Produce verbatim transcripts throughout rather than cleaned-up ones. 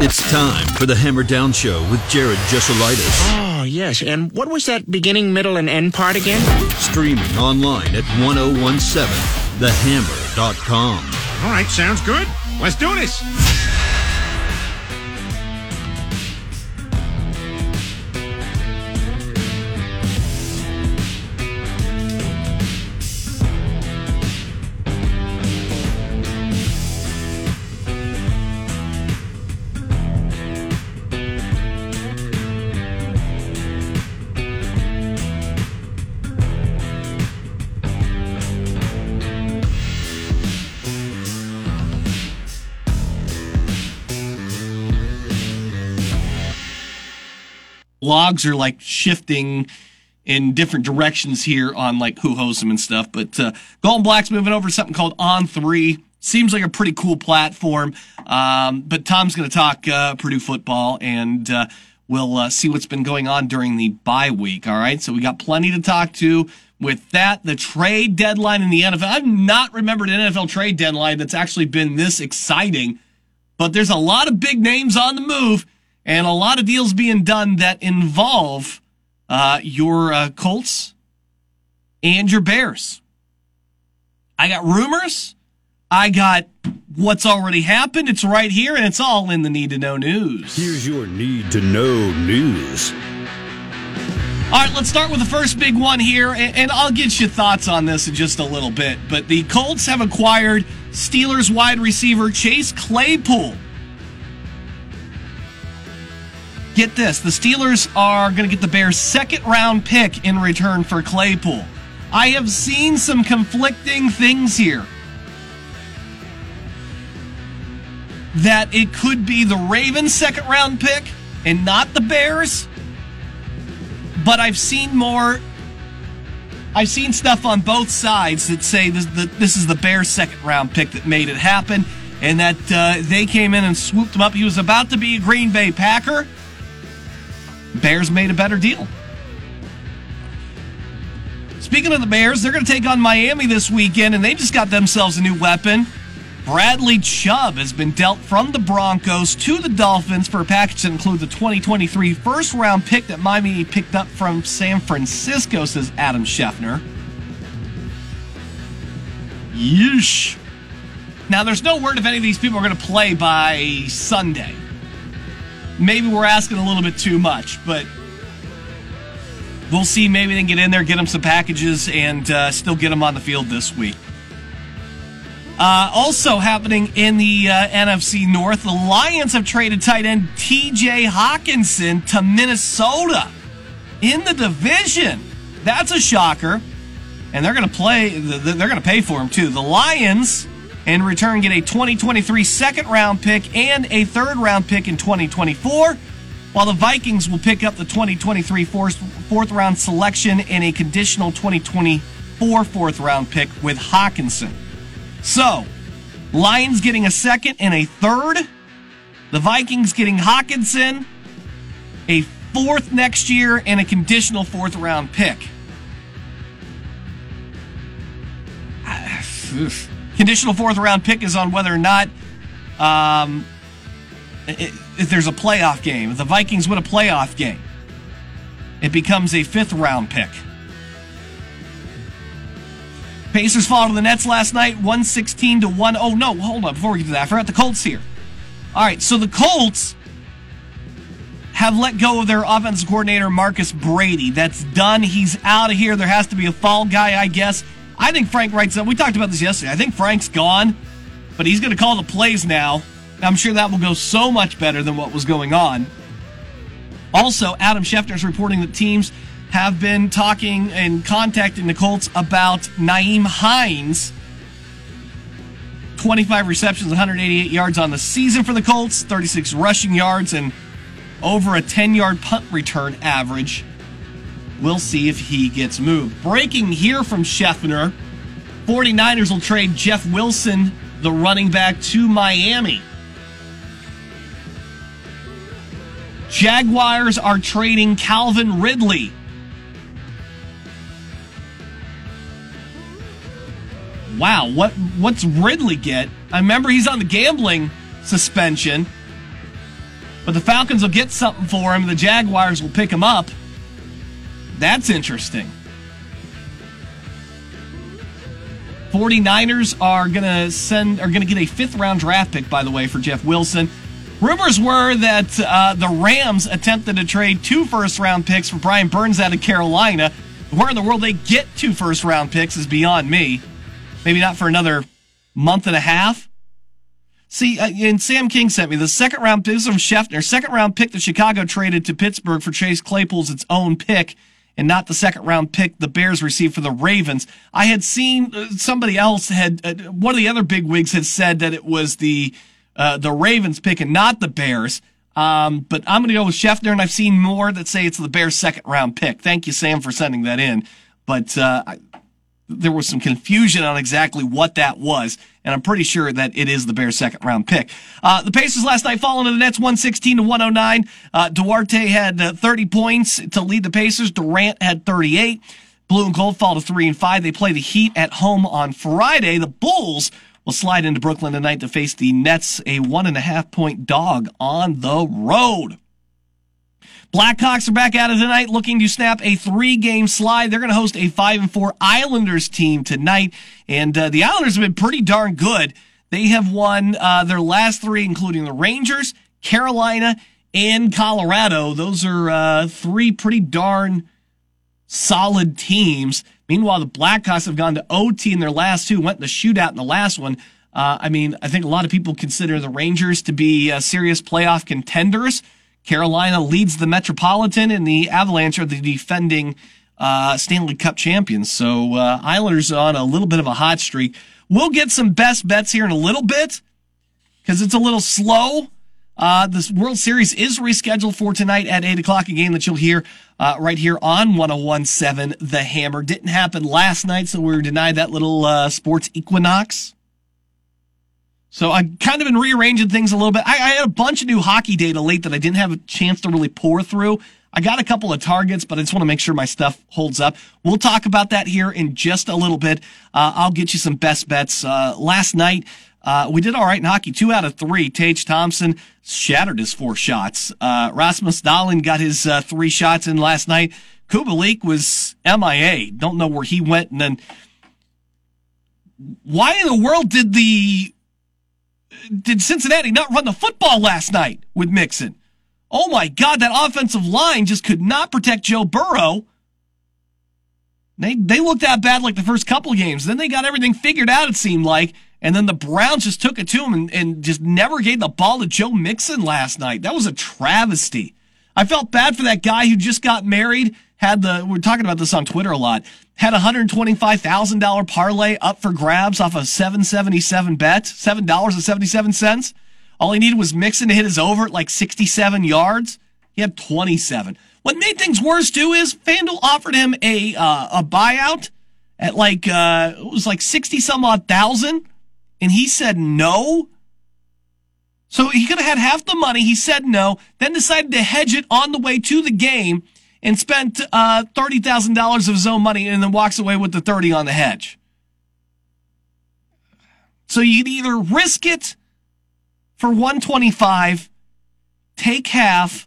It's time for the Hammer Down Show with Jared Jesselitis. Oh, yes. And what was that beginning, middle, and end part again? Streaming online at ten seventeen the hammer dot com. All right, sounds good. Let's do this. Logs are like shifting in different directions here on like who hosts them and stuff. But uh, Golden Black's moving over to something called On three. Seems like a pretty cool platform. Um, but Tom's going to talk uh, Purdue football, and uh, we'll uh, see what's been going on during the bye week. All right, so we got plenty to talk to with that. The trade deadline in the N F L. I've not remembered an N F L trade deadline that's actually been this exciting. But there's a lot of big names on the move. And a lot of deals being done that involve uh, your uh, Colts and your Bears. I got rumors. I got what's already happened. It's right here, and it's all in the Need to Know News. Here's your Need to Know News. All right, let's start with the first big one here, and I'll get your thoughts on this in just a little bit. But the Colts have acquired Steelers wide receiver Chase Claypool. Get this, the Steelers are going to get the Bears' second-round pick in return for Claypool. I have seen some conflicting things here. That it could be the Ravens' second-round pick and not the Bears. But I've seen more... I've seen stuff on both sides that say this, that this is the Bears' second-round pick that made it happen. And that uh, they came in and swooped him up. He was about to be a Green Bay Packer. Bears made a better deal. Speaking of the Bears, they're going to take on Miami this weekend, and they just got themselves a new weapon. Bradley Chubb has been dealt from the Broncos to the Dolphins for a package that includes the twenty twenty-three first-round pick that Miami picked up from San Francisco, says Adam Schefter. Yeesh. Now, there's no word if any of these people are going to play by Sunday. Maybe we're asking a little bit too much, but we'll see. Maybe they can get in there, get them some packages, and uh, still get them on the field this week. Uh, also happening in the uh, N F C North, the Lions have traded tight end T J. Hockenson to Minnesota in the division. That's a shocker, and they're going to play. They're going to pay for him too. The Lions, in return, get a twenty twenty-three second-round pick and a third-round pick in twenty twenty-four, while the Vikings will pick up the twenty twenty-three fourth-round selection and a conditional twenty twenty-four fourth-round pick with Hockenson. So, Lions getting a second and a third. The Vikings getting Hockenson, a fourth next year, and a conditional fourth-round pick. Oof. Conditional fourth-round pick is on whether or not um, if there's a playoff game. If the Vikings win a playoff game, it becomes a fifth-round pick. Pacers fall to the Nets last night, one sixteen to one. Oh, no, hold on. Before we get to that, I forgot the Colts here. All right, so the Colts have let go of their offensive coordinator, Marcus Brady. That's done. He's out of here. There has to be a fall guy, I guess. I think Frank Reich's up. We talked about this yesterday. I think Frank's gone, but he's going to call the plays now. I'm sure that will go so much better than what was going on. Also, Adam Schefter is reporting that teams have been talking and contacting the Colts about Nyheim Hines. twenty-five receptions, one hundred eighty-eight yards on the season for the Colts, thirty-six rushing yards, and over a ten-yard punt return average. We'll see if he gets moved. Breaking here from Scheffner, 49ers will trade Jeff Wilson, the running back, to Miami. Jaguars are trading Calvin Ridley. Wow, what what's Ridley get? I remember he's on the gambling suspension. But the Falcons will get something for him. The Jaguars will pick him up. That's interesting. 49ers are gonna send are gonna get a fifth round draft pick, by the way, for Jeff Wilson. Rumors were that uh, the Rams attempted to trade two first round picks for Brian Burns out of Carolina. Where in the world they get two first round picks is beyond me. Maybe not for another month and a half. See, uh, and Sam King sent me the second round pick from Schefter. Second round pick that Chicago traded to Pittsburgh for Chase Claypool's its own pick, and not the second-round pick the Bears received for the Ravens. I had seen uh, somebody else had uh, one of the other bigwigs had said that it was the uh, the Ravens pick and not the Bears. Um, but I'm going to go with Schefter, and I've seen more that say it's the Bears' second-round pick. Thank you, Sam, for sending that in. But uh, I, there was some confusion on exactly what that was, and I'm pretty sure that it is the Bears' second-round pick. Uh, the Pacers last night falling to the Nets one sixteen to one oh nine. Uh, Duarte had uh, thirty points to lead the Pacers. Durant had thirty-eight. Blue and gold fall to three and five. They play the Heat at home on Friday. The Bulls will slide into Brooklyn tonight to face the Nets, a one and a half point dog on the road. Blackhawks are back at it tonight, looking to snap a three-game slide. They're going to host a five and four Islanders team tonight, and uh, the Islanders have been pretty darn good. They have won uh, their last three, including the Rangers, Carolina, and Colorado. Those are uh, three pretty darn solid teams. Meanwhile, the Blackhawks have gone to O T in their last two, went in the shootout in the last one. Uh, I mean, I think a lot of people consider the Rangers to be uh, serious playoff contenders. Carolina leads the Metropolitan, and the Avalanche are the defending uh, Stanley Cup champions. So uh, Islanders on a little bit of a hot streak. We'll get some best bets here in a little bit because it's a little slow. Uh, this World Series is rescheduled for tonight at eight o'clock, a game that you'll hear uh, right here on one oh one point seven The Hammer. Didn't happen last night, so we were denied that little uh, sports equinox. So I've kind of been rearranging things a little bit. I, I had a bunch of new hockey data late that I didn't have a chance to really pour through. I got a couple of targets, but I just want to make sure my stuff holds up. We'll talk about that here in just a little bit. Uh, I'll get you some best bets. Uh, last night, uh, we did all right in hockey. Two out of three. Tage Thompson shattered his four shots. Uh, Rasmus Dahlin got his uh, three shots in last night. Kubalik was M I A. Don't know where he went. And then why in the world did the... Did Cincinnati not run the football last night with Mixon? Oh, my God, that offensive line just could not protect Joe Burrow. They they looked that bad like the first couple games. Then they got everything figured out, it seemed like. And then the Browns just took it to him and, and just never gave the ball to Joe Mixon last night. That was a travesty. I felt bad for that guy who just got married. Had the We're talking about this on Twitter a lot. Had a one hundred twenty-five thousand dollars parlay up for grabs off a seven seventy-seven bet, seven dollars and seventy-seven cents. All he needed was Mixon to hit his over at like sixty-seven yards. He had twenty-seven. What made things worse, too, is FanDuel offered him a uh, a buyout at like, uh, it was like sixty some odd thousand, and he said no. So he could have had half the money. He said no, then decided to hedge it on the way to the game, and spent uh, thirty thousand dollars of his own money and then walks away with the thirty on the hedge. So you can either risk it for one twenty-five, take half,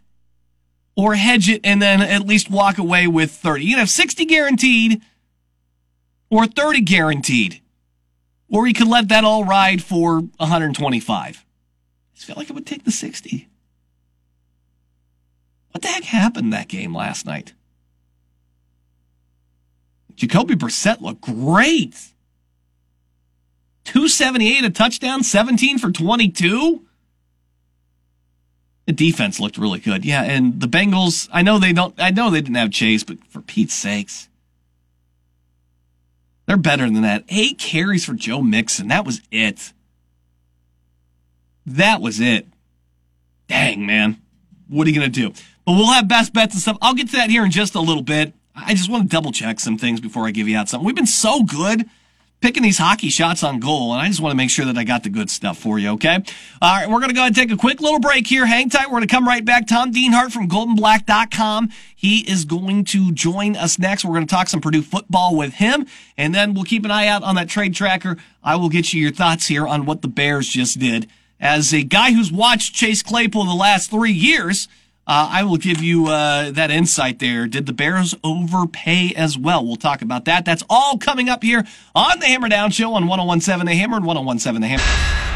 or hedge it and then at least walk away with thirty. You can have sixty guaranteed or thirty guaranteed. Or you could let that all ride for one twenty-five. I just felt like I would take the sixty. What the heck happened that game last night? Jacoby Brissett looked great. two seventy-eight, a touchdown, seventeen for twenty-two. The defense looked really good. Yeah, and the Bengals, I know they don't I know they didn't have Chase, but for Pete's sakes. They're better than that. Eight carries for Joe Mixon. That was it. That was it. Dang, man. What are you going to do? But we'll have best bets and stuff. I'll get to that here in just a little bit. I just want to double-check some things before I give you out something. We've been so good picking these hockey shots on goal, and I just want to make sure that I got the good stuff for you, okay? All right, we're going to go ahead and take a quick little break here. Hang tight. We're going to come right back. Tom Dienhart from Golden Black dot com. He is going to join us next. We're going to talk some Purdue football with him, and then we'll keep an eye out on that trade tracker. I will get you your thoughts here on what the Bears just did As a guy who's watched Chase Claypool the last three years, uh, I will give you uh, that insight there. Did the Bears overpay as well? We'll talk about that. That's all coming up here on the Hammer Down Show on one oh one point seven The Hammer and one oh one point seven The Hammer.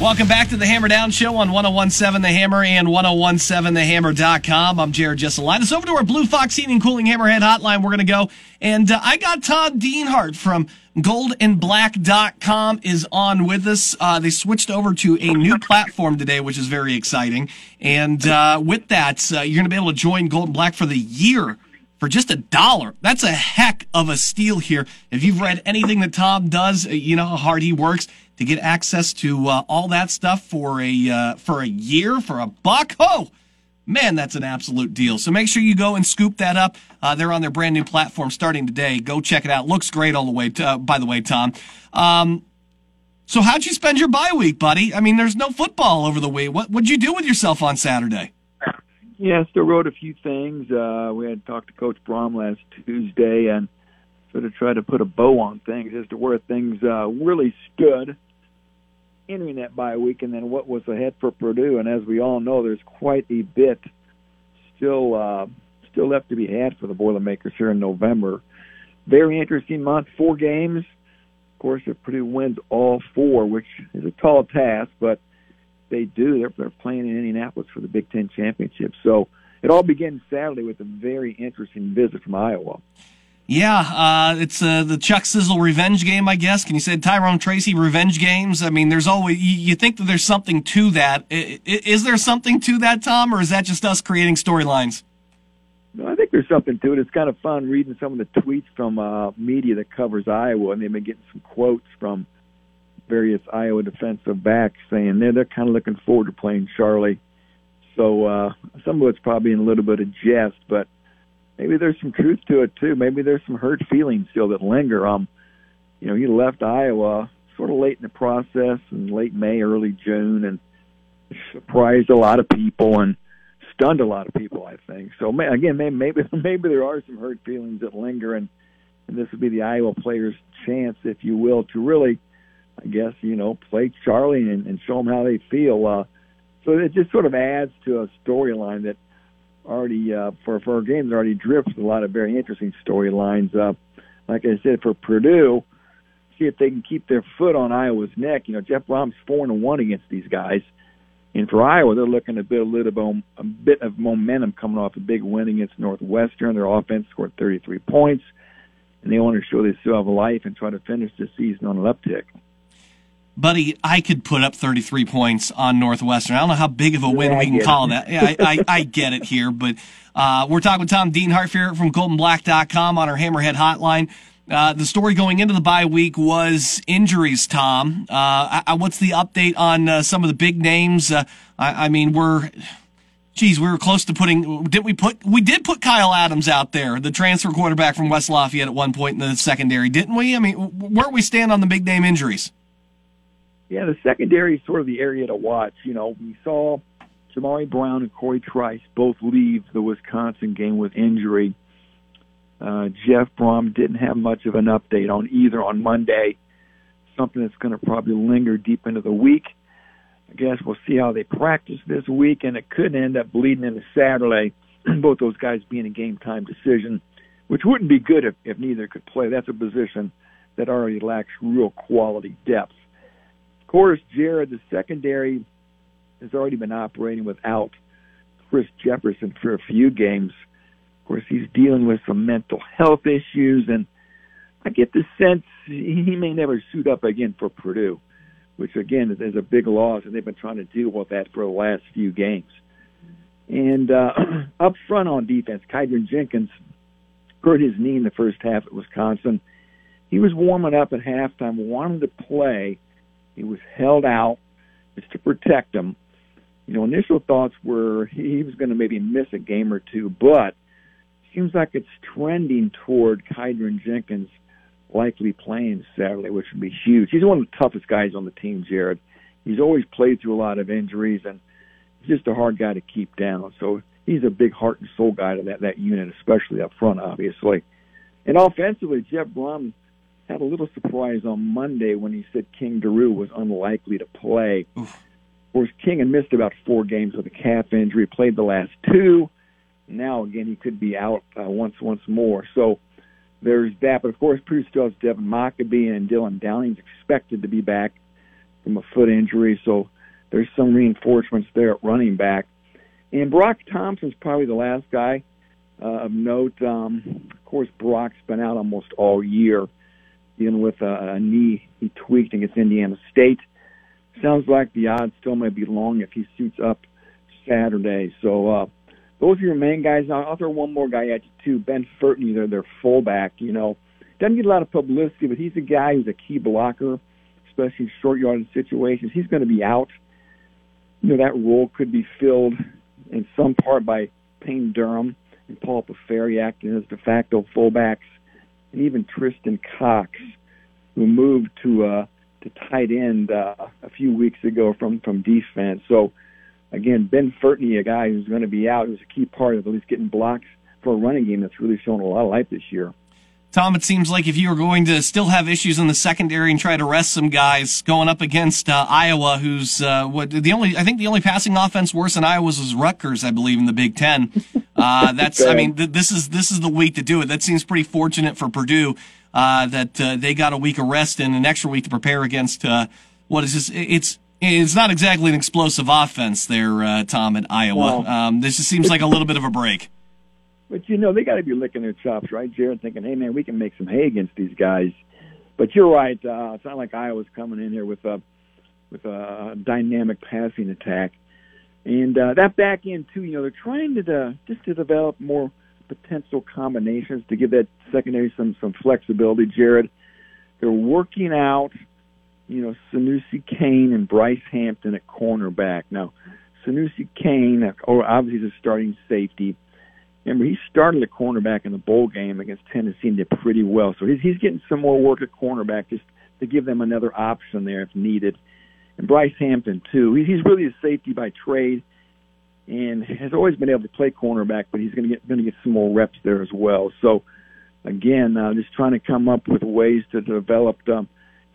Welcome back to the Hammer Down Show on one oh one point seven The Hammer and one oh one point seven the hammer dot com. I'm Jared Jesselitis. Over to our Blue Fox Heating and Cooling Hammerhead Hotline. We're going to go. And uh, I got Tom Dienhart from Golden Black dot com is on with us. Uh, they switched over to a new platform today, which is very exciting. And uh, with that, uh, you're going to be able to join Golden Black for the year for just a dollar. That's a heck of a steal here. If you've read anything that Tom does, you know how hard he works to get access to uh, all that stuff for a uh, for a year, for a buck. Oh, man, that's an absolute deal. So make sure you go and scoop that up. Uh, they're on their brand new platform starting today. Go check it out. Looks great all the way, to, uh, by the way, Tom. Um, so how'd you spend your bye week, buddy? I mean, there's no football over the week. What, what'd you do with yourself on Saturday? Yeah, still wrote a few things. Uh, we had talked to Coach Brohm last Tuesday and sort of tried to put a bow on things as to where things uh, really stood entering that bye week, and then what was ahead for Purdue. And as we all know, there's quite a bit still uh, still left to be had for the Boilermakers here in November. Very interesting month, four games. Of course, if Purdue wins all four, which is a tall task, but they do. They're, they're playing in Indianapolis for the Big Ten Championship. So it all begins Saturday with a very interesting visit from Iowa. Yeah, uh, it's uh, the Chuck Sizzle revenge game, I guess. Can you say Tyrone Tracy revenge games? I mean, there's always, you, you think that there's something to that. I, I, is there something to that, Tom, or is that just us creating storylines? No, I think there's something to it. It's kind of fun reading some of the tweets from uh, media that covers Iowa, and they've been getting some quotes from various Iowa defensive backs saying they're, they're kind of looking forward to playing Charlie. So uh, some of it's probably in a little bit of jest, but maybe there's some truth to it, too. Maybe there's some hurt feelings still that linger. Um, you know, you left Iowa sort of late in the process, in late May, early June, and surprised a lot of people and stunned a lot of people, I think. So, again, maybe maybe there are some hurt feelings that linger, and, and this would be the Iowa players' chance, if you will, to really, I guess, you know, play Charlie and, and show them how they feel. Uh, so it just sort of adds to a storyline that, already uh, for for our games already drips a lot of very interesting storylines. Uh, like I said, for Purdue, see if they can keep their foot on Iowa's neck. You know, Jeff Brom's four and one against these guys, and for Iowa, they're looking to build a little bit, a bit of momentum coming off a big win against Northwestern. Their offense scored thirty-three points, and they want to show they still have a life and try to finish the season on an uptick. Buddy, I could put up thirty-three points on Northwestern. I don't know how big of a win yeah, we can call it. that. Yeah, I, I, I get it here, but uh, we're talking with Tom Dienhart from Golden Black dot com on our Hammerhead Hotline. Uh, the story going into the bye week was injuries, Tom. Uh, I, I, what's the update on uh, some of the big names? Uh, I, I mean, we're, geez, we were close to putting, did we put, we did put Kyle Adams out there, the transfer quarterback from West Lafayette at one point in the secondary, didn't we? I mean, where we stand on the big name injuries? Yeah, the secondary is sort of the area to watch. You know, we saw Jamari Brown and Corey Trice both leave the Wisconsin game with injury. Uh, Jeff Brohm didn't have much of an update on either on Monday, something that's going to probably linger deep into the week. I guess we'll see how they practice this week, and it could end up bleeding into Saturday, both those guys being a game-time decision, which wouldn't be good if, if neither could play. That's a position that already lacks real quality depth. Of course, Jared, the secondary has already been operating without Chris Jefferson for a few games. Of course, he's dealing with some mental health issues, and I get the sense he may never suit up again for Purdue, which, again, is a big loss, and they've been trying to deal with that for the last few games. And uh, up front on defense, Kyden Jenkins hurt his knee in the first half at Wisconsin. He was warming up at halftime, wanted to play. He was held out just to protect him. You know, initial thoughts were he was going to maybe miss a game or two, but it seems like it's trending toward Kyden Jenkins likely playing Saturday, which would be huge. He's one of the toughest guys on the team, Jared. He's always played through a lot of injuries, and he's just a hard guy to keep down. So he's a big heart and soul guy to that, that unit, especially up front, obviously. And offensively, Jeff Brohm had a little surprise on Monday when he said King Doerue was unlikely to play. Oof. Of course, King had missed about four games with a calf injury, played the last two. Now, again, he could be out uh, once, once more. So there's that. But, of course, Purdue still has Devin Mockabee, and Dylan Downing's expected to be back from a foot injury. So there's some reinforcements there at running back. And Brock Thompson's probably the last guy uh, of note. Um, of course, Brock's been out almost all year, dealing with a, a knee he tweaked against Indiana State. Sounds like the odds still may be long if he suits up Saturday. So uh, those are your main guys. Now, I'll throw one more guy at you, too. Ben Fertney, their, their fullback, you know. Doesn't get a lot of publicity, but he's a guy who's a key blocker, especially in short yardage situations. He's going to be out. You know, that role could be filled in some part by Payne Durham and Paul Peferi acting as de facto fullbacks, and even Tristan Cox, who moved to uh, to tight end uh, a few weeks ago from, from defense. So, again, Ben Fertney, a guy who's going to be out, who's a key part of at least getting blocks for a running game that's really shown a lot of life this year. Tom, it seems like if you were going to still have issues in the secondary and try to rest some guys going up against uh, Iowa, who's uh, what the only I think the only passing offense worse than Iowa's was Rutgers, I believe, in the Big Ten. Uh, that's I mean th- this is this is the week to do it. That seems pretty fortunate for Purdue uh, that uh, they got a week of rest and an extra week to prepare against uh, what is this? It's it's not exactly an explosive offense there, uh, Tom, at Iowa. Well, um, this just seems like a little bit of a break. But, you know, they got to be licking their chops, right, Jared, thinking, hey, man, we can make some hay against these guys. But you're right. Uh, it's not like Iowa's coming in here with a, with a dynamic passing attack. And uh, that back end, too, you know, they're trying to de- just to develop more potential combinations to give that secondary some, some flexibility, Jared. They're working out, you know, Sanusi Kane and Bryce Hampton at cornerback. Now, Sanusi Kane, obviously, is a starting safety. Remember, he started at cornerback in the bowl game against Tennessee and did pretty well. So he's, he's getting some more work at cornerback just to give them another option there if needed. And Bryce Hampton, too. He, he's really a safety by trade and has always been able to play cornerback, but he's going to get going to get some more reps there as well. So, again, uh, just trying to come up with ways to develop um,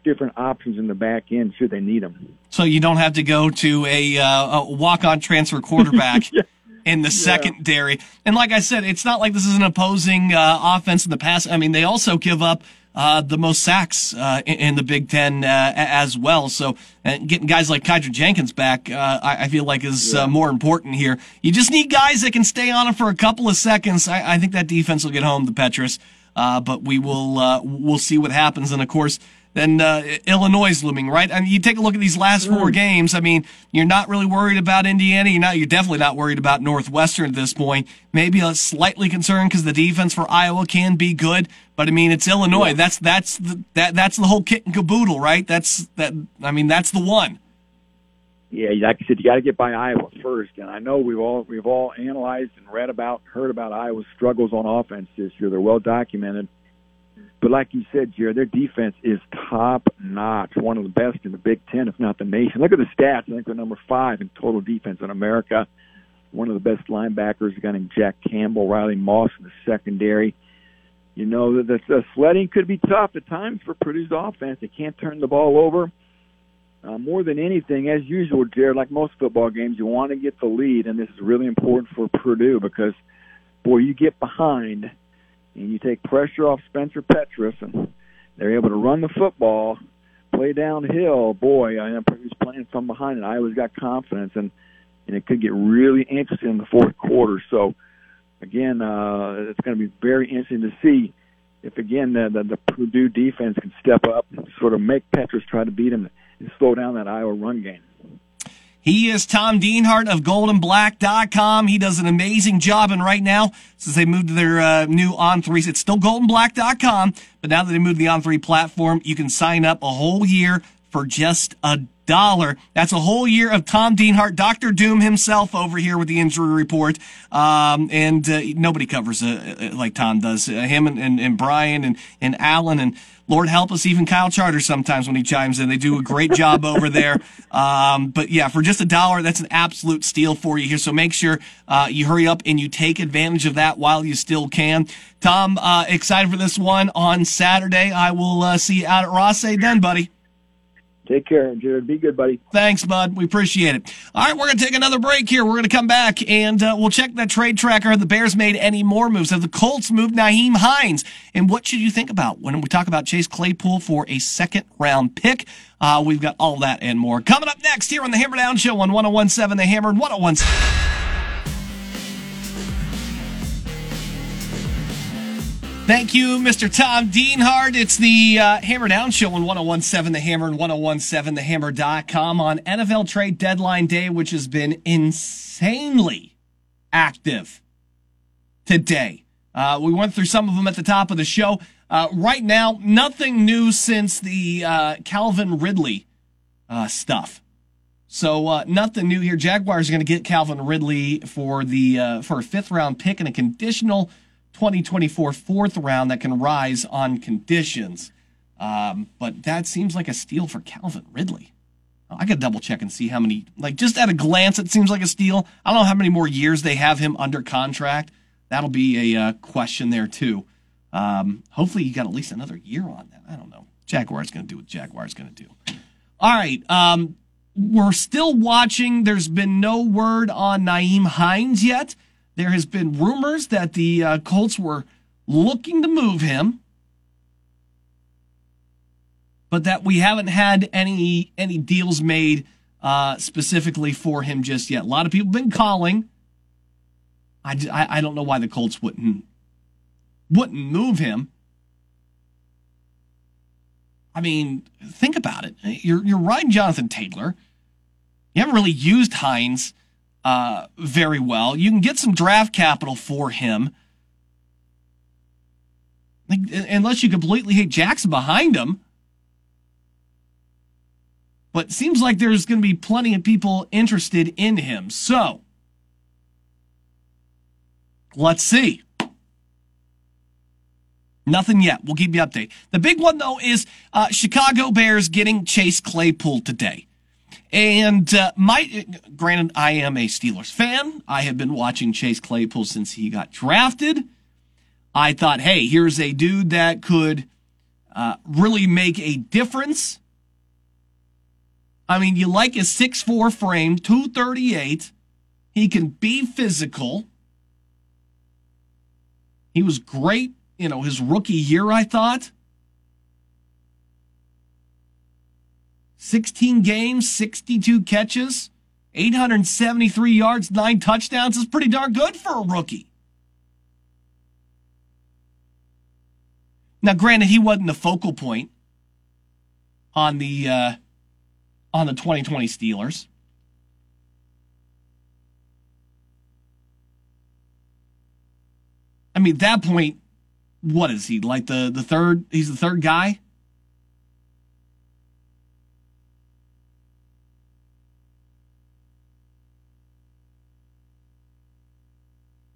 different options in the back end should they need them. So you don't have to go to a, uh, a walk-on transfer quarterback. Yeah. In the secondary. Yeah. And like I said, it's not like this is an opposing uh, offense in the past. I mean, they also give up uh, the most sacks uh, in, in the Big Ten uh, as well. So uh, getting guys like Kyden Jenkins back, uh, I, I feel like is yeah. uh, more important here. You just need guys that can stay on it for a couple of seconds. I, I think that defense will get home to Petrus, uh, but we will uh, we'll see what happens. And, of course, Then uh, Illinois is looming, right? I mean, you take a look at these last four games. I mean, you're not really worried about Indiana. You're not. You're definitely not worried about Northwestern at this point. Maybe a slightly concerned because the defense for Iowa can be good, but I mean, it's Illinois. Yeah. That's that's the, that that's the whole kit and caboodle, right? That's that. I mean, that's the one. Yeah, like I said, you got to get by Iowa first, and I know we've all we've all analyzed and read about, heard about Iowa's struggles on offense this year. They're well documented. But like you said, Jared, their defense is top-notch, one of the best in the Big Ten, if not the nation. Look at the stats. I think they're number five in total defense in America. One of the best linebackers, a guy named Jack Campbell, Riley Moss in the secondary. You know, the, the sledding could be tough at times for Purdue's offense. They can't turn the ball over. Uh, more than anything, as usual, Jared, like most football games, you want to get the lead, and this is really important for Purdue because, boy, you get behind – and you take pressure off Spencer Petras, and they're able to run the football, play downhill. Boy, I know he's playing from behind, and Iowa's got confidence, and, and it could get really interesting in the fourth quarter. So, again, uh, it's going to be very interesting to see if, again, the, the, the Purdue defense can step up and sort of make Petras try to beat him and slow down that Iowa run game. He is Tom Dienhart of Golden Black dot com. He does an amazing job, and right now, since they moved to their uh, new On three, it's still Golden Black dot com, but now that they moved to the On three platform, you can sign up a whole year for just a dollar. That's a whole year of Tom Dienhart, Doctor Doom himself over here with the injury report. Um, and uh, nobody covers uh, like Tom does. Uh, him and, and, and Brian and, and Alan and Lord help us, even Kyle Charter sometimes when he chimes in. They do a great job over there. Um, but, yeah, for just a dollar, that's an absolute steal for you here. So make sure uh, you hurry up and you take advantage of that while you still can. Tom, uh, excited for this one on Saturday. I will uh, see you out at Rossay then, buddy. Take care, Jared. Be good, buddy. Thanks, bud. We appreciate it. All right, we're going to take another break here. We're going to come back, and uh, we'll check that trade tracker. Have the Bears made any more moves? Have the Colts moved Nyheim Hines? And what should you think about when we talk about Chase Claypool for a second-round pick? Uh, we've got all that and more coming up next here on the Hammer Down Show on one oh one point seven The Hammer and one oh one point seven. Thank you, Mister Tom Dienhart. It's the uh, Hammer Down Show on one oh one point seven The Hammer and one oh one point seven the hammer dot com on N F L Trade Deadline Day, which has been insanely active today. Uh, we went through some of them at the top of the show. Uh, right now, nothing new since the uh, Calvin Ridley uh, stuff. So uh, nothing new here. Jaguars are going to get Calvin Ridley for the uh, for a fifth-round pick and a conditional twenty twenty-four fourth round that can rise on conditions. Um, but that seems like a steal for Calvin Ridley. I got to double check and see how many, like just at a glance, it seems like a steal. I don't know how many more years they have him under contract. That'll be a uh, question there too. Um, hopefully you got at least another year on that. I don't know. Jaguar's going to do what Jaguar's going to do. All right. Um, we're still watching. There's been no word on Nyheim Hines yet. There has been rumors that the uh, Colts were looking to move him, but that we haven't had any any deals made uh, specifically for him just yet. A lot of people have been calling. I, I, I don't know why the Colts wouldn't wouldn't move him. I mean, think about it. You're you're riding Jonathan Taylor. You haven't really used Hines Uh, very well. You can get some draft capital for him. Like, unless you completely hate Jackson behind him. But it seems like there's going to be plenty of people interested in him. So, let's see. Nothing yet. We'll keep you updated. The big one, though, is uh, Chicago Bears getting Chase Claypool today. And uh, my, granted, I am a Steelers fan. I have been watching Chase Claypool since he got drafted. I thought, hey, here's a dude that could uh, really make a difference. I mean, you like his six foot four frame, two thirty-eight. He can be physical. He was great, you know, his rookie year, I thought. sixteen games, sixty-two catches, eight hundred seventy-three yards, nine touchdowns is pretty darn good for a rookie. Now, granted, he wasn't the focal point on the uh, on the twenty twenty Steelers. I mean, at that point, what is he, like the, the third? He's the third guy?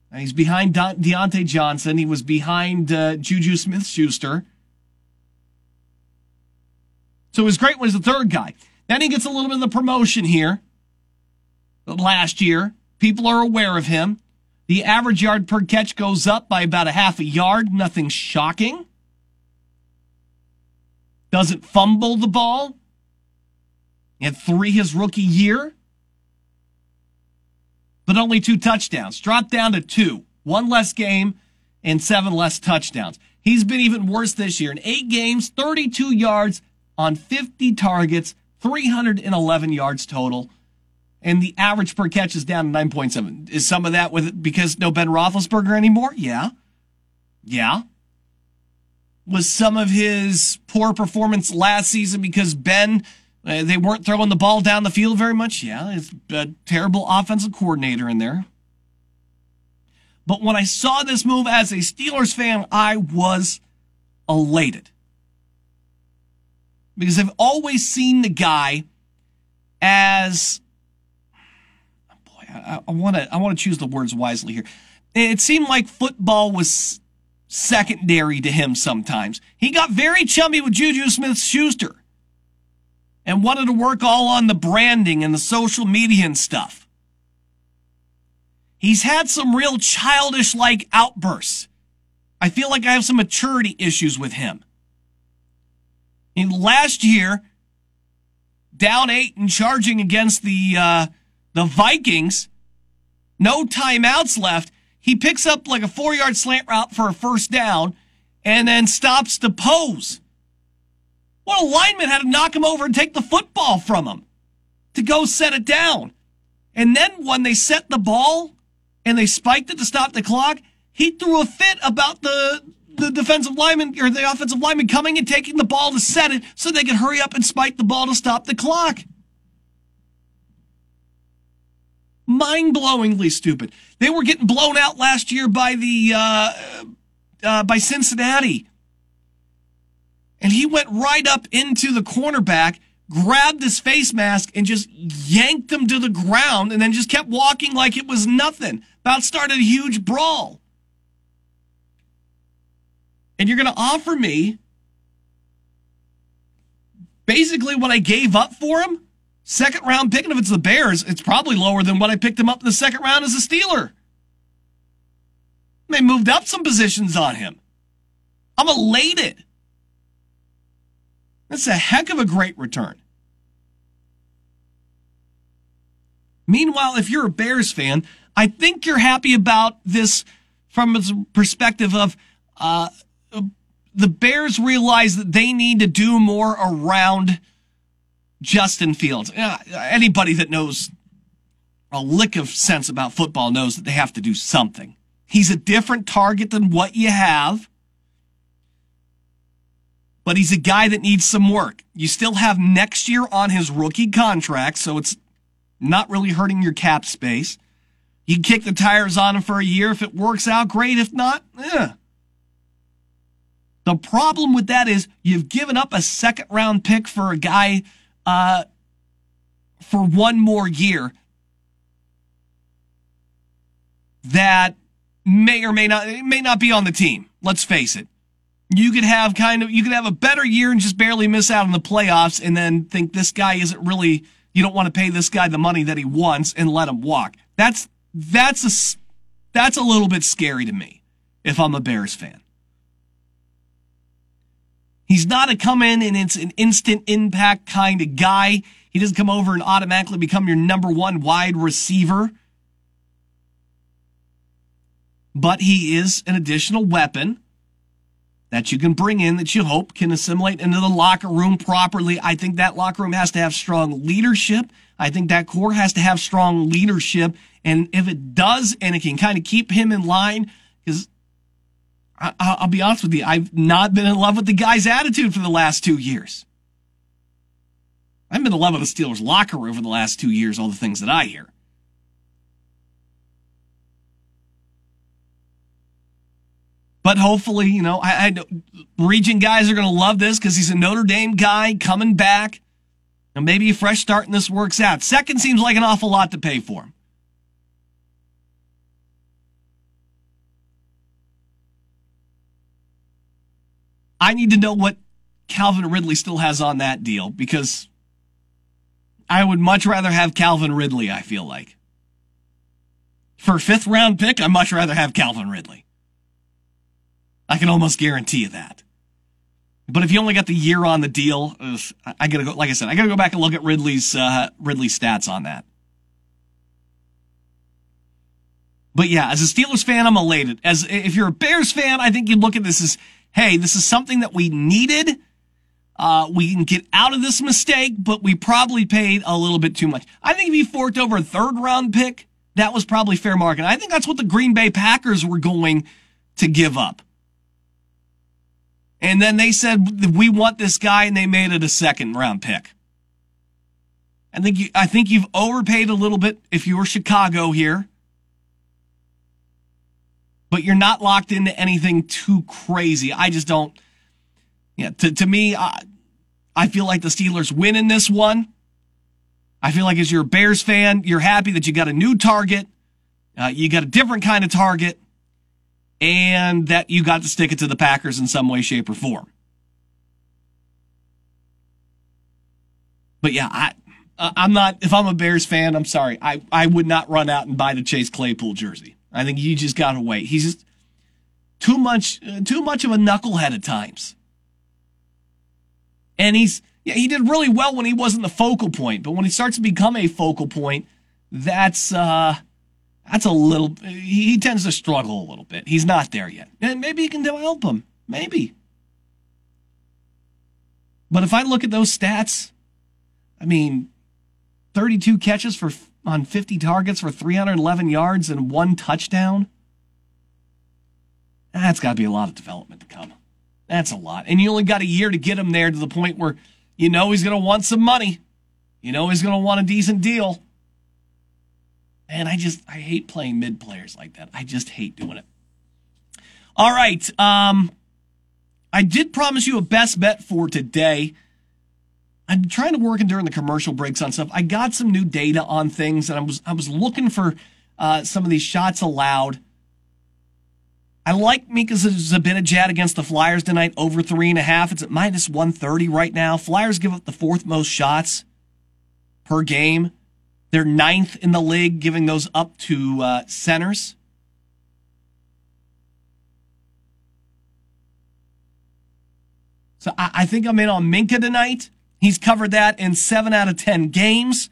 And he's behind De- Deontay Johnson. He was behind uh, Juju Smith-Schuster. So his great one is the third guy. Then he gets a little bit of the promotion here. But last year, people are aware of him. The average yard per catch goes up by about a half a yard. Nothing shocking. Doesn't fumble the ball. He had three his rookie year. But only two touchdowns. Dropped down to two. One less game and seven less touchdowns. He's been even worse this year. In eight games, thirty-two yards on fifty targets, three hundred eleven yards total. And the average per catch is down to nine point seven. Is some of that with because no Ben Roethlisberger anymore? Yeah. Yeah. Was some of his poor performance last season because Ben... Uh, they weren't throwing the ball down the field very much. Yeah, it's a terrible offensive coordinator in there. But when I saw this move as a Steelers fan, I was elated. Because I've always seen the guy as, oh boy, I want to I want to choose the words wisely here. It seemed like football was secondary to him sometimes. He got very chummy with Juju Smith-Schuster and wanted to work all on the branding and the social media and stuff. He's had some real childish-like outbursts. I feel like I have some maturity issues with him. In last year, down eight and charging against the uh, the Vikings, no timeouts left. He picks up like a four-yard slant route for a first down and then stops to pose. What a lineman had to knock him over and take the football from him to go set it down. And then when they set the ball and they spiked it to stop the clock, he threw a fit about the, the defensive lineman or the offensive lineman coming and taking the ball to set it so they could hurry up and spike the ball to stop the clock. Mind-blowingly stupid. They were getting blown out last year by the uh, uh, by Cincinnati. And he went right up into the cornerback, grabbed his face mask, and just yanked him to the ground and then just kept walking like it was nothing. About started a huge brawl. And you're going to offer me basically what I gave up for him? Second round pick, and if it's the Bears, it's probably lower than what I picked him up in the second round as a Steeler. They moved up some positions on him. I'm elated. That's a heck of a great return. Meanwhile, if you're a Bears fan, I think you're happy about this from the perspective of, Uh, the Bears realize that they need to do more around Justin Fields. Uh, anybody that knows a lick of sense about football knows that they have to do something. He's a different target than what you have, but he's a guy that needs some work. You still have next year on his rookie contract, so it's not really hurting your cap space. You can kick the tires on him for a year. If it works out, great. If not, eh. The problem with that is you've given up a second-round pick for a guy uh, for one more year that may or may not it may not be on the team. Let's face it. You could have kind of you could have a better year and just barely miss out on the playoffs, and then think this guy isn't really. You don't want to pay this guy the money that he wants and let him walk. That's that's a that's a little bit scary to me if I'm a Bears fan. He's not a come in and it's an instant impact kind of guy. He doesn't come over and automatically become your number one wide receiver. But he is an additional weapon that you can bring in that you hope can assimilate into the locker room properly. I think that locker room has to have strong leadership. I think that core has to have strong leadership. And if it does, and it can kind of keep him in line, because I'll be honest with you, I've not been in love with the guy's attitude for the last two years. I've been in love with the Steelers' locker room for the last two years, all the things that I hear. But hopefully, you know, I, I know Region guys are going to love this because he's a Notre Dame guy coming back. And maybe a fresh start and this works out. Second seems like an awful lot to pay for him. I need to know what Calvin Ridley still has on that deal, because I would much rather have Calvin Ridley, I feel like. For a fifth-round pick, I'd much rather have Calvin Ridley. I can almost guarantee you that. But if you only got the year on the deal, ugh, I gotta go. Like I said, I gotta go back and look at Ridley's uh, Ridley's stats on that. But yeah, as a Steelers fan, I'm elated. As if you're a Bears fan, I think you'd look at this as, hey, this is something that we needed. Uh, we can get out of this mistake, but we probably paid a little bit too much. I think if you forked over a third-round pick, that was probably fair market. I think that's what the Green Bay Packers were going to give up. And then they said, we want this guy, and they made it a second-round pick. I think you, I think you've overpaid a little bit if you were Chicago here. But you're not locked into anything too crazy. I just don't. Yeah, to to me, I, I feel like the Steelers win in this one. I feel like as you're a Bears fan, you're happy that you got a new target. Uh, you got a different kind of target, and that you got to stick it to the Packers in some way, shape, or form. But yeah, I, uh, I'm not, if I'm a Bears fan, I'm sorry. I, I would not run out and buy the Chase Claypool jersey. I think you just got to wait. He's just too much, uh, too much of a knucklehead at times. And he's, yeah, he did really well when he wasn't the focal point, but when he starts to become a focal point, that's, uh, That's a little, he tends to struggle a little bit. He's not there yet. And maybe you can help him. Maybe. But if I look at those stats, I mean, thirty-two catches for on fifty targets for three hundred eleven yards and one touchdown. That's got to be a lot of development to come. That's a lot. And you only got a year to get him there to the point where you know he's going to want some money. You know he's going to want a decent deal. And I just, I hate playing mid players like that. I just hate doing it. All right. Um, I did promise you a best bet for today. I'm trying to work in during the commercial breaks on stuff. I got some new data on things, and I was, I was looking for uh, some of these shots allowed. I like Mika Zibanejad against the Flyers tonight, over three and a half. It's at minus one thirty right now. Flyers give up the fourth most shots per game. They're ninth in the league, giving those up to uh, centers. So I, I think I'm in on Minka tonight. He's covered that in seven out of ten games.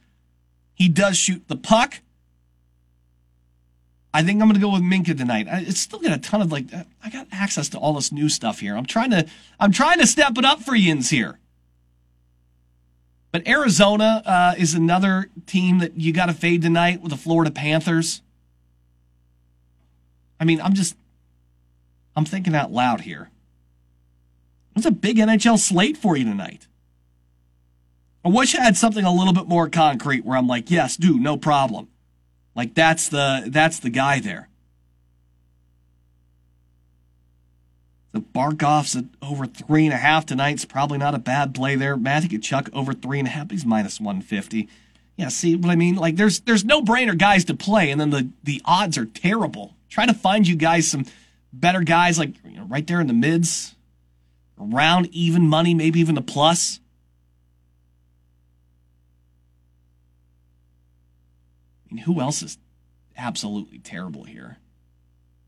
He does shoot the puck. I think I'm going to go with Minka tonight. I, it's still got a ton of, like, I got access to all this new stuff here. I'm trying to, I'm trying to step it up for Yins here. But Arizona uh, is another team that you got to fade tonight with the Florida Panthers. I mean, I'm just, I'm thinking out loud here. It's a big N H L slate for you tonight. I wish I had something a little bit more concrete where I'm like, yes, dude, no problem. Like that's the that's the guy there. The Barkov's at over three and a half tonight's probably not a bad play there. Matthew Tkachuk over three and a half. He's minus one fifty. Yeah, see what I mean? Like there's there's no brainer guys to play, and then the, the odds are terrible. Try to find you guys some better guys, like you know, right there in the mids, around even money, maybe even the plus. I mean, who else is absolutely terrible here?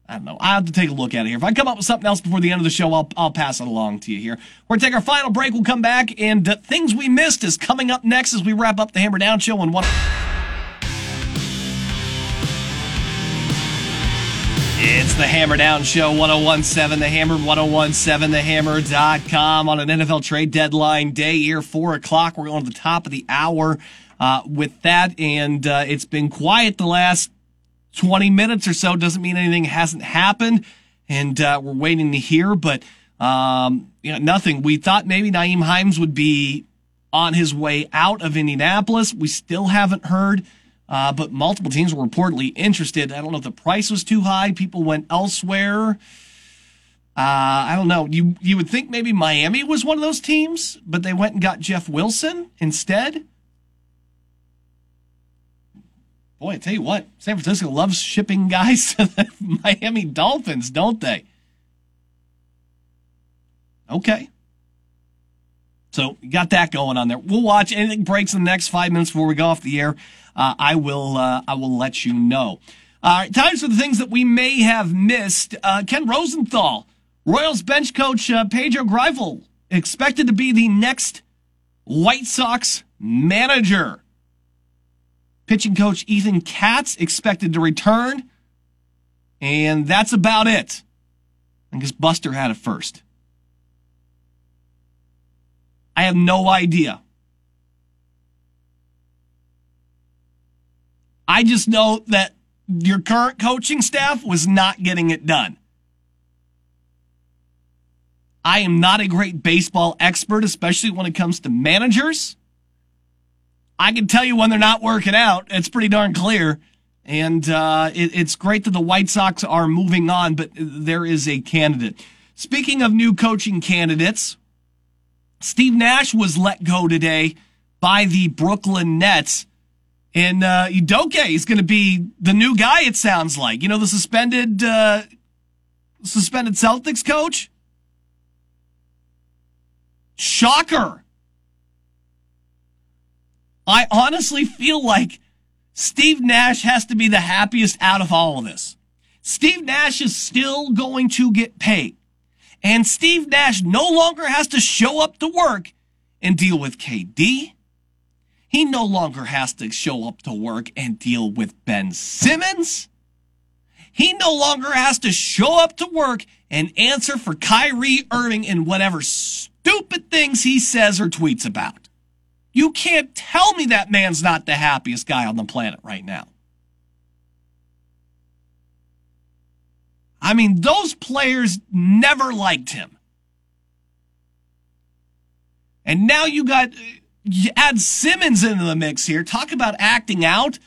I don't know. I'll have to take a look at it here. If I come up with something else before the end of the show, I'll I'll pass it along to you here. We're going to take our final break. We'll come back, and uh, Things We Missed is coming up next as we wrap up the Hammer Down Show on one. It's the Hammer Down Show, ten seventeen The Hammer, ten seventeen the hammer dot com on an N F L trade deadline day here, four o'clock. We're going to the top of the hour uh, with that, and uh, it's been quiet the last twenty minutes or so. Doesn't mean anything hasn't happened, and uh, we're waiting to hear, but um, you know, nothing. We thought maybe Nyheim Hines would be on his way out of Indianapolis. We still haven't heard, uh, but multiple teams were reportedly interested. I don't know if the price was too high. People went elsewhere. Uh, I don't know. You, you would think maybe Miami was one of those teams, but they went and got Jeff Wilson instead. Boy, I tell you what, San Francisco loves shipping guys to the Miami Dolphins, don't they? Okay. So you got that going on there. We'll watch. Anything breaks in the next five minutes before we go off the air, uh, I will uh, I will let you know. All right, times for the things that we may have missed. Uh, Ken Rosenthal, Royals bench coach uh, Pedro Grifol, expected to be the next White Sox manager. Pitching coach Ethan Katz expected to return. And that's about it. I guess Buster had it first. I have no idea. I just know that your current coaching staff was not getting it done. I am not a great baseball expert, especially when it comes to managers. I can tell you when they're not working out. It's pretty darn clear. And uh, it, it's great that the White Sox are moving on, but there is a candidate. Speaking of new coaching candidates, Steve Nash was let go today by the Brooklyn Nets. And uh, Udoka is going to be the new guy, it sounds like. You know, the suspended uh, suspended Celtics coach? Shocker. I honestly feel like Steve Nash has to be the happiest out of all of this. Steve Nash is still going to get paid. And Steve Nash no longer has to show up to work and deal with K D. He no longer has to show up to work and deal with Ben Simmons. He no longer has to show up to work and answer for Kyrie Irving and whatever stupid things he says or tweets about. You can't tell me that man's not the happiest guy on the planet right now. I mean, those players never liked him. And now you got... You add Simmons into the mix here. Talk about acting out.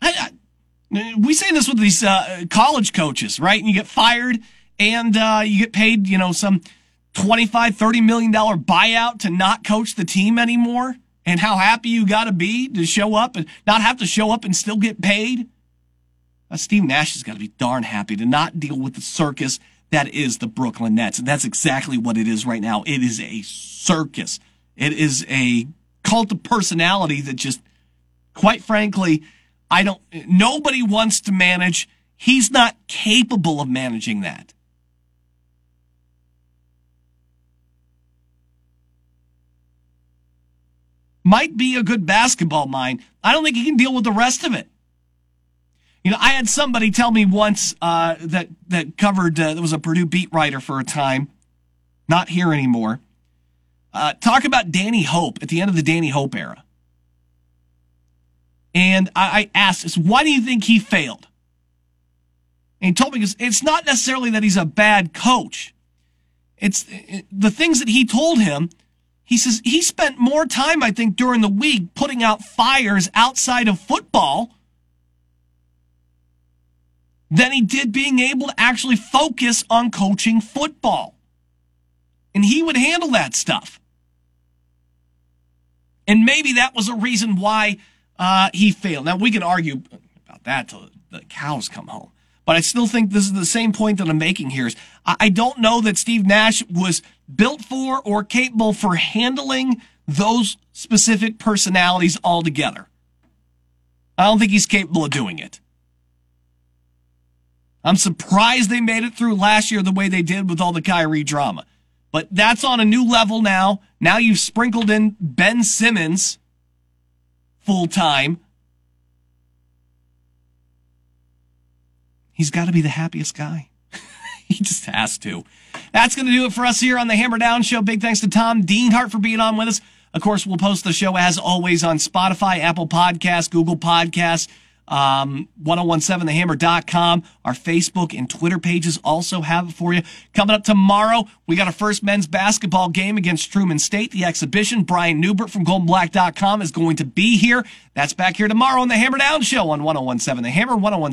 I, I, we say this with these uh, college coaches, right? And you get fired and uh, you get paid, you know, some twenty-five, thirty million dollars buyout to not coach the team anymore. And how happy you got to be to show up and not have to show up and still get paid. Uh, Steve Nash has got to be darn happy to not deal with the circus that is the Brooklyn Nets. And that's exactly what it is right now. It is a circus. It is a cult of personality that just, quite frankly, I don't, nobody wants to manage. He's not capable of managing that. Might be a good basketball mind. I don't think he can deal with the rest of it. You know, I had somebody tell me once uh, that, that covered, uh, there was a Purdue beat writer for a time, not here anymore. Uh, talk about Danny Hope at the end of the Danny Hope era. And I, I asked this, why do you think he failed? And he told me, it's not necessarily that he's a bad coach. It's it, the things that he told him. He says he spent more time, I think, during the week putting out fires outside of football than he did being able to actually focus on coaching football. And he would handle that stuff. And maybe that was a reason why uh, he failed. Now, we can argue about that till the cows come home. But I still think this is the same point that I'm making here. Is I don't know that Steve Nash was built for or capable for handling those specific personalities altogether. I don't think he's capable of doing it. I'm surprised they made it through last year the way they did with all the Kyrie drama. But that's on a new level now. Now you've sprinkled in Ben Simmons full-time. He's got to be the happiest guy. He just has to. That's going to do it for us here on the Hammer Down Show. Big thanks to Tom Dienhart for being on with us. Of course, we'll post the show, as always, on Spotify, Apple Podcasts, Google Podcasts, um ten seventeen the hammer dot com. Our Facebook and Twitter pages also have it for you. Coming up tomorrow, we got a first men's basketball game against Truman State, the exhibition. Brian Newbert from golden black dot com is going to be here. That's back here tomorrow on the Hammer Down Show on ten seventeen the Hammer, one oh one seven